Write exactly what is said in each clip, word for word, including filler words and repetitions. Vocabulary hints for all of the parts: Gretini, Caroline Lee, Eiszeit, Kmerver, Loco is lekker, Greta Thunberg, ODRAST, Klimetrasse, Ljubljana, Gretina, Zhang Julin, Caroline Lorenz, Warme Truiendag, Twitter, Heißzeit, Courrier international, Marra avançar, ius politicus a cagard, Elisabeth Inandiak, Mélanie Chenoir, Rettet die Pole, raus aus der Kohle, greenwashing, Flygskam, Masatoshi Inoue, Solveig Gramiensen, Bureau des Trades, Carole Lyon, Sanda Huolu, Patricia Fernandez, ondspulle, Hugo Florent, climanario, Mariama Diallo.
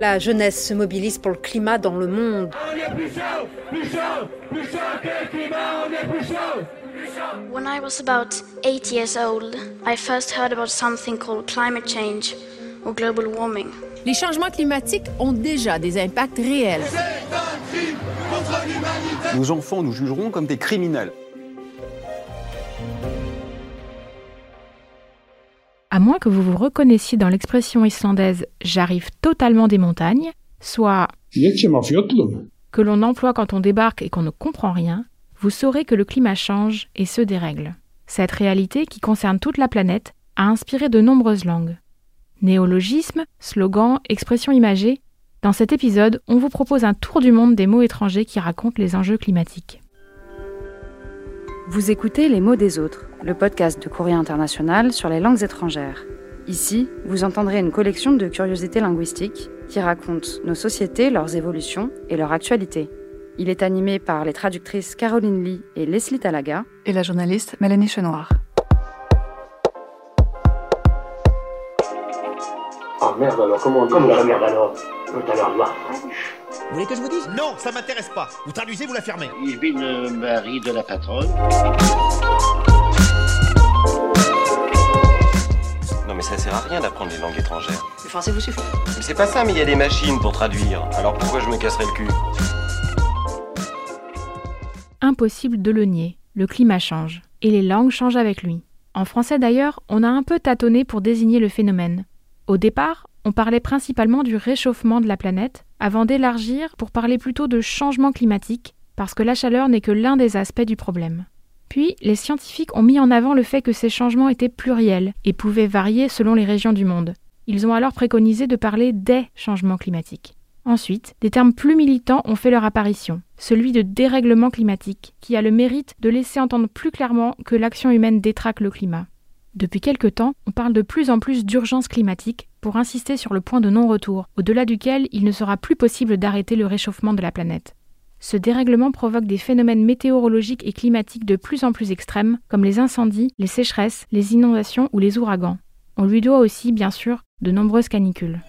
La jeunesse se mobilise pour le climat dans le monde. On est plus chaud, plus chaud, plus chaud que le climat, on est plus chaud. When I was about eight years old, I first heard about something called climate change or global warming. Les changements climatiques ont déjà des impacts réels. C'est un crime contre l'humanité. Nos enfants nous jugeront comme des criminels. À moins que vous vous reconnaissiez dans l'expression islandaise « j'arrive totalement des montagnes », soit « que l'on emploie quand on débarque et qu'on ne comprend rien », vous saurez que le climat change et se dérègle. Cette réalité, qui concerne toute la planète, a inspiré de nombreuses langues. Néologismes, slogans, expressions imagées, dans cet épisode, on vous propose un tour du monde des mots étrangers qui racontent les enjeux climatiques. Vous écoutez Les mots des autres, le podcast de Courrier international sur les langues étrangères. Ici, vous entendrez une collection de curiosités linguistiques qui racontent nos sociétés, leurs évolutions et leur actualité. Il est animé par les traductrices Caroline Lee et Leslie Talaga et la journaliste Mélanie Chenoir. Oh merde alors, comment on dit la merde alors tout à l'heure, là. Vous voulez que je vous dise ? Non, ça m'intéresse pas. Vous traduisez, vous la fermez. Il bin le mari de la patronne. Non mais ça sert à rien d'apprendre les langues étrangères. Le français vous suffit. Mais c'est pas ça, mais il y a des machines pour traduire. Alors pourquoi je me casserais le cul ? Impossible de le nier, le climat change, et les langues changent avec lui. En français d'ailleurs, on a un peu tâtonné pour désigner le phénomène. Au départ, on parlait principalement du réchauffement de la planète, avant d'élargir pour parler plutôt de changement climatique, parce que la chaleur n'est que l'un des aspects du problème. Puis, les scientifiques ont mis en avant le fait que ces changements étaient pluriels et pouvaient varier selon les régions du monde. Ils ont alors préconisé de parler des changements climatiques. Ensuite, des termes plus militants ont fait leur apparition, celui de dérèglement climatique, qui a le mérite de laisser entendre plus clairement que l'action humaine détraque le climat. Depuis quelque temps, on parle de plus en plus d'urgence climatique pour insister sur le point de non-retour, au-delà duquel il ne sera plus possible d'arrêter le réchauffement de la planète. Ce dérèglement provoque des phénomènes météorologiques et climatiques de plus en plus extrêmes, comme les incendies, les sécheresses, les inondations ou les ouragans. On lui doit aussi, bien sûr, de nombreuses canicules.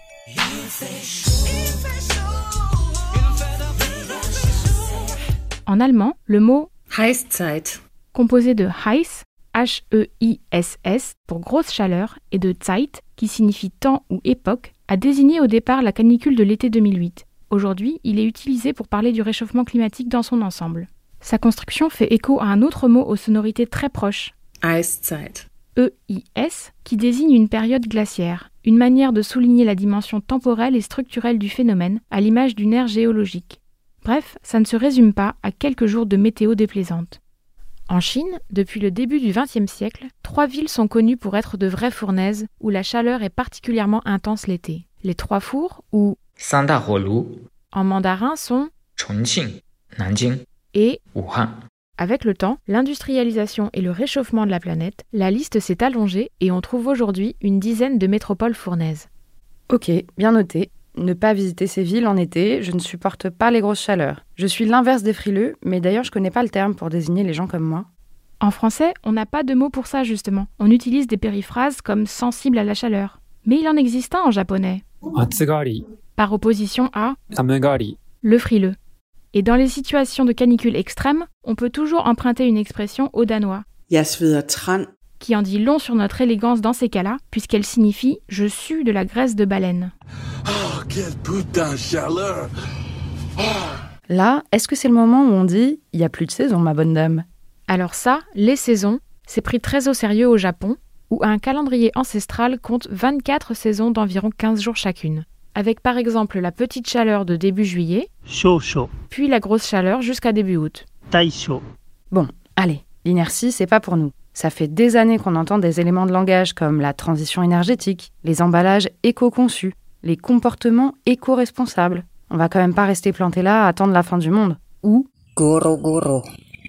En allemand, le mot « Heißzeit », composé de « heiß », H E I S S, pour « grosse chaleur », et de « Zeit », qui signifie « temps » ou « époque », a désigné au départ la canicule de l'été deux mille huit. Aujourd'hui, il est utilisé pour parler du réchauffement climatique dans son ensemble. Sa construction fait écho à un autre mot aux sonorités très proches, « Eiszeit », E I S, qui désigne une période glaciaire, une manière de souligner la dimension temporelle et structurelle du phénomène, à l'image d'une ère géologique. Bref, ça ne se résume pas à quelques jours de météo déplaisante. En Chine, depuis le début du vingtième siècle, trois villes sont connues pour être de vraies fournaises où la chaleur est particulièrement intense l'été. Les trois fours, ou Sanda Huolu, en mandarin sont Chongqing, Nanjing et Wuhan. Avec le temps, l'industrialisation et le réchauffement de la planète, la liste s'est allongée et on trouve aujourd'hui une dizaine de métropoles fournaises. Ok, bien noté. Ne pas visiter ces villes en été, je ne supporte pas les grosses chaleurs. Je suis l'inverse des frileux, mais d'ailleurs je connais pas le terme pour désigner les gens comme moi. En français, on n'a pas de mot pour ça justement. On utilise des périphrases comme « sensible à la chaleur ». Mais il en existe un en japonais. Atsugari. Par opposition à Amugari, le frileux. Et dans les situations de canicule extrême, on peut toujours emprunter une expression au danois. Yasveder trand. Qui en dit long sur notre élégance dans ces cas-là, puisqu'elle signifie « je sue de la graisse de baleine ». Oh, quelle putain de chaleur oh. Là, est-ce que c'est le moment où on dit « il n'y a plus de saison, ma bonne dame ». Alors ça, les saisons, c'est pris très au sérieux au Japon, où un calendrier ancestral compte vingt-quatre saisons d'environ quinze jours chacune. Avec par exemple la petite chaleur de début juillet, Shosho, puis la grosse chaleur jusqu'à début août, Taisho. Bon, allez, l'inertie, c'est pas pour nous. Ça fait des années qu'on entend des éléments de langage comme la transition énergétique, les emballages éco-conçus, les comportements éco-responsables. On va quand même pas rester planté là à attendre la fin du monde. Ou Goro Goro,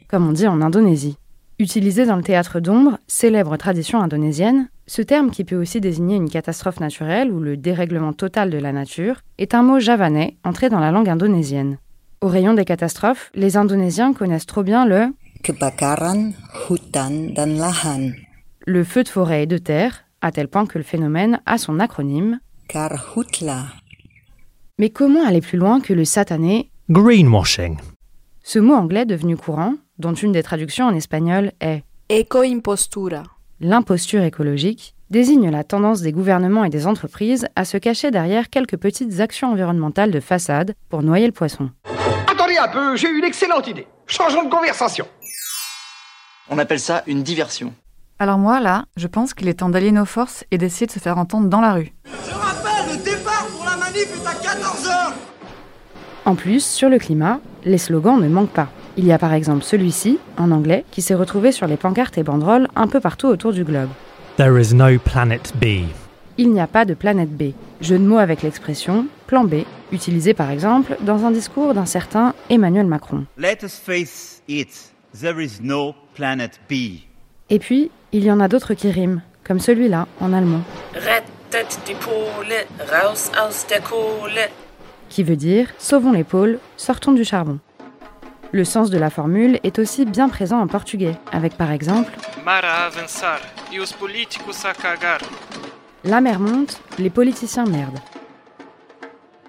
comme on dit en Indonésie. Utilisé dans le théâtre d'ombre, célèbre tradition indonésienne, ce terme qui peut aussi désigner une catastrophe naturelle ou le dérèglement total de la nature, est un mot javanais entré dans la langue indonésienne. Au rayon des catastrophes, les Indonésiens connaissent trop bien le kebakaran hutan dan lahan. Le feu de forêt et de terre, à tel point que le phénomène a son acronyme Karhutla. Mais comment aller plus loin que le satané « greenwashing » ? Ce mot anglais devenu courant, dont une des traductions en espagnol est « eco-impostura ». L'imposture écologique désigne la tendance des gouvernements et des entreprises à se cacher derrière quelques petites actions environnementales de façade pour noyer le poisson. Attendez un peu, j'ai eu une excellente idée. Changeons de conversation. On appelle ça une diversion. Alors moi, là, je pense qu'il est temps d'allier nos forces et d'essayer de se faire entendre dans la rue. Je rappelle, le départ pour la manif est à quatorze heures. En plus, sur le climat, les slogans ne manquent pas. Il y a par exemple celui-ci, en anglais, qui s'est retrouvé sur les pancartes et banderoles un peu partout autour du globe. There is no planet B. Il n'y a pas de planète B. Jeu de mots avec l'expression « plan B », utilisée par exemple dans un discours d'un certain Emmanuel Macron. Let us face it, there is no planet B. Et puis, il y en a d'autres qui riment, comme celui-là, en allemand. Rettet die Pole, raus aus der Kohle. Qui veut dire « sauvons les pôles, sortons du charbon ». Le sens de la formule est aussi bien présent en portugais, avec par exemple « Marra avançar, ius politicus a cagard ». La mer monte, les politiciens merdent.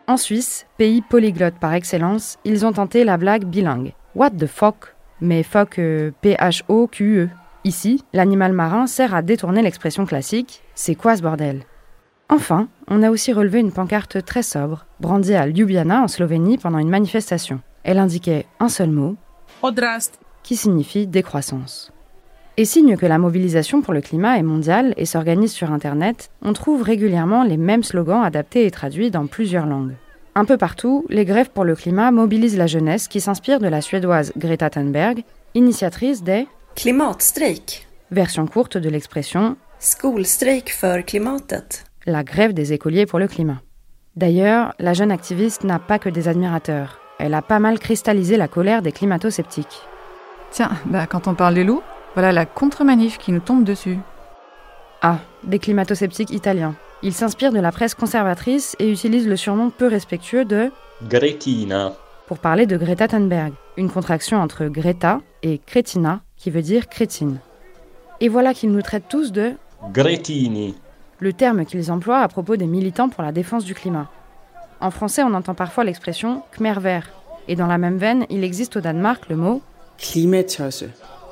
En Suisse, pays polyglotte par excellence, ils ont tenté la blague bilingue « What the fuck ?» mais « fuck euh, » P H O Q E. Ici, l'animal marin sert à détourner l'expression classique « c'est quoi ce bordel ?» Enfin, on a aussi relevé une pancarte très sobre, brandie à Ljubljana en Slovénie pendant une manifestation. Elle indiquait un seul mot, ODRAST, qui signifie décroissance. Et signe que la mobilisation pour le climat est mondiale et s'organise sur Internet, on trouve régulièrement les mêmes slogans adaptés et traduits dans plusieurs langues. Un peu partout, les grèves pour le climat mobilisent la jeunesse qui s'inspire de la Suédoise Greta Thunberg, initiatrice des klimatstreik, version courte de l'expression skolstrejk för klimatet, la grève des écoliers pour le climat. D'ailleurs, la jeune activiste n'a pas que des admirateurs. Elle a pas mal cristallisé la colère des climato-sceptiques. Tiens, bah quand on parle des loups, voilà la contre-manif qui nous tombe dessus. Ah, des climato-sceptiques italiens. Ils s'inspirent de la presse conservatrice et utilisent le surnom peu respectueux de Gretina pour parler de Greta Thunberg, une contraction entre Greta et Gretina, qui veut dire crétine. Et voilà qu'ils nous traitent tous de Gretini, le terme qu'ils emploient à propos des militants pour la défense du climat. En français, on entend parfois l'expression « Kmerver ». Et dans la même veine, il existe au Danemark le mot « Klimetrasse »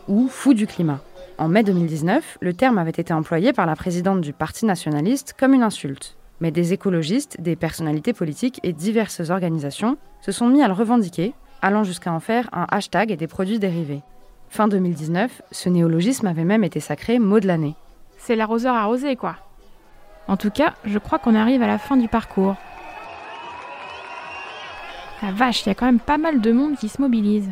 ou « fou du climat ». En mai deux mille dix-neuf, le terme avait été employé par la présidente du Parti nationaliste comme une insulte. Mais des écologistes, des personnalités politiques et diverses organisations se sont mis à le revendiquer, allant jusqu'à en faire un hashtag et des produits dérivés. Fin deux mille dix-neuf, ce néologisme avait même été sacré mot de l'année. C'est l'arroseur arrosé, quoi. En tout cas, je crois qu'on arrive à la fin du parcours. La vache, il y a quand même pas mal de monde qui se mobilise.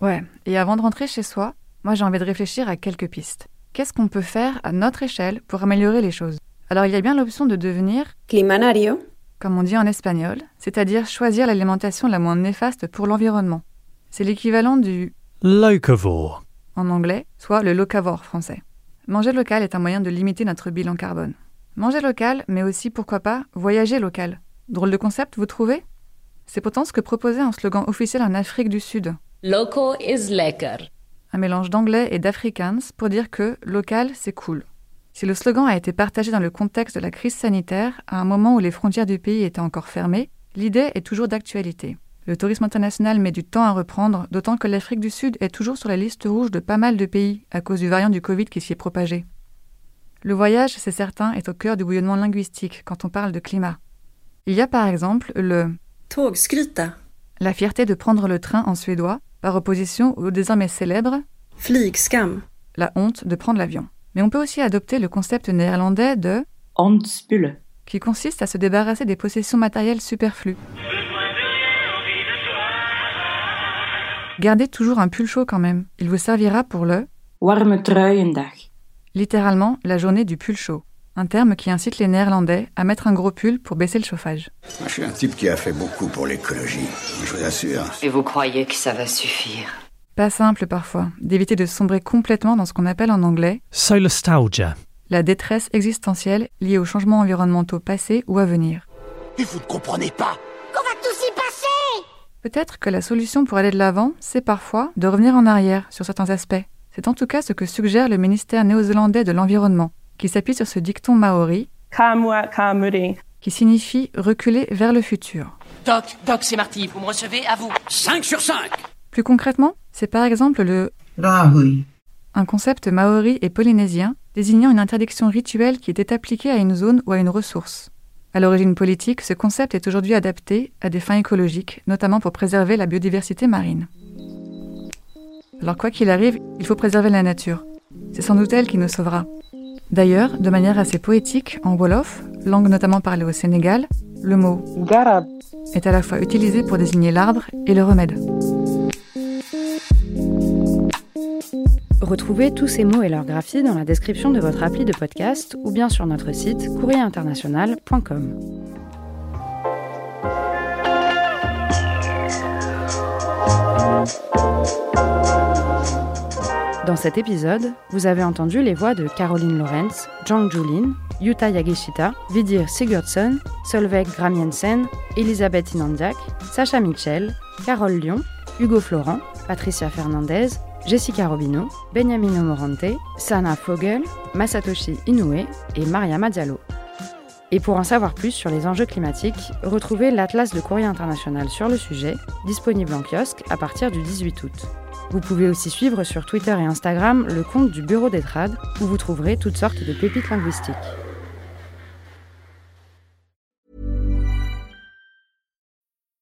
Ouais, et avant de rentrer chez soi, moi j'ai envie de réfléchir à quelques pistes. Qu'est-ce qu'on peut faire à notre échelle pour améliorer les choses ? Alors il y a bien l'option de devenir climanario, comme on dit en espagnol, c'est-à-dire choisir l'alimentation la moins néfaste pour l'environnement. C'est l'équivalent du locavore en anglais, soit le locavore français. Manger local est un moyen de limiter notre bilan carbone. Manger local, mais aussi, pourquoi pas, voyager local. Drôle de concept, vous trouvez ? C'est pourtant ce que proposait un slogan officiel en Afrique du Sud. Loco is lekker. Un mélange d'anglais et d'afrikaans pour dire que local, c'est cool. Si le slogan a été partagé dans le contexte de la crise sanitaire, à un moment où les frontières du pays étaient encore fermées, l'idée est toujours d'actualité. Le tourisme international met du temps à reprendre, d'autant que l'Afrique du Sud est toujours sur la liste rouge de pas mal de pays à cause du variant du Covid qui s'y est propagé. Le voyage, c'est certain, est au cœur du bouillonnement linguistique quand on parle de climat. Il y a par exemple le tog skruta, la fierté de prendre le train en suédois, par opposition au désormais célèbre flygskam, la honte de prendre l'avion. Mais on peut aussi adopter le concept néerlandais de ondspulle, qui consiste à se débarrasser des possessions matérielles superflues. Gardez toujours un pull chaud quand même, il vous servira pour le warme truiendag, littéralement la journée du pull chaud. Un terme qui incite les Néerlandais à mettre un gros pull pour baisser le chauffage. Moi, je suis un type qui a fait beaucoup pour l'écologie, je vous assure. Et vous croyez que ça va suffire ? Pas simple parfois, d'éviter de sombrer complètement dans ce qu'on appelle en anglais solastalgia, la détresse existentielle liée aux changements environnementaux passés ou à venir. Et vous ne comprenez pas qu'on va tous y passer ? Peut-être que la solution pour aller de l'avant, c'est parfois de revenir en arrière sur certains aspects. C'est en tout cas ce que suggère le ministère néo-zélandais de l'Environnement, qui s'appuie sur ce dicton maori qui signifie « reculer vers le futur ». Doc, Doc, c'est Marty, vous me recevez, à vous. cinq sur cinq. Plus concrètement, c'est par exemple le rahui, un concept maori et polynésien désignant une interdiction rituelle qui était appliquée à une zone ou à une ressource. À l'origine politique, ce concept est aujourd'hui adapté à des fins écologiques, notamment pour préserver la biodiversité marine. Alors quoi qu'il arrive, il faut préserver la nature. C'est sans doute elle qui nous sauvera. D'ailleurs, de manière assez poétique, en wolof, langue notamment parlée au Sénégal, le mot « garab » est à la fois utilisé pour désigner l'arbre et le remède. Retrouvez tous ces mots et leurs graphies dans la description de votre appli de podcast ou bien sur notre site courrier international point com. Dans cet épisode, vous avez entendu les voix de Caroline Lorenz, Zhang Julin, Yuta Yagishita, Vidir Sigurdsson, Solveig Gramiensen, Elisabeth Inandiak, Sacha Mitchell, Carole Lyon, Hugo Florent, Patricia Fernandez, Jessica Robino, Beniamino Morante, Sana Fogel, Masatoshi Inoue et Mariama Diallo. Et pour en savoir plus sur les enjeux climatiques, retrouvez l'Atlas de Courrier International sur le sujet, disponible en kiosque à partir du dix-huit août. Vous pouvez aussi suivre sur Twitter et Instagram le compte du Bureau des Trades, où vous trouverez toutes sortes de pépites linguistiques.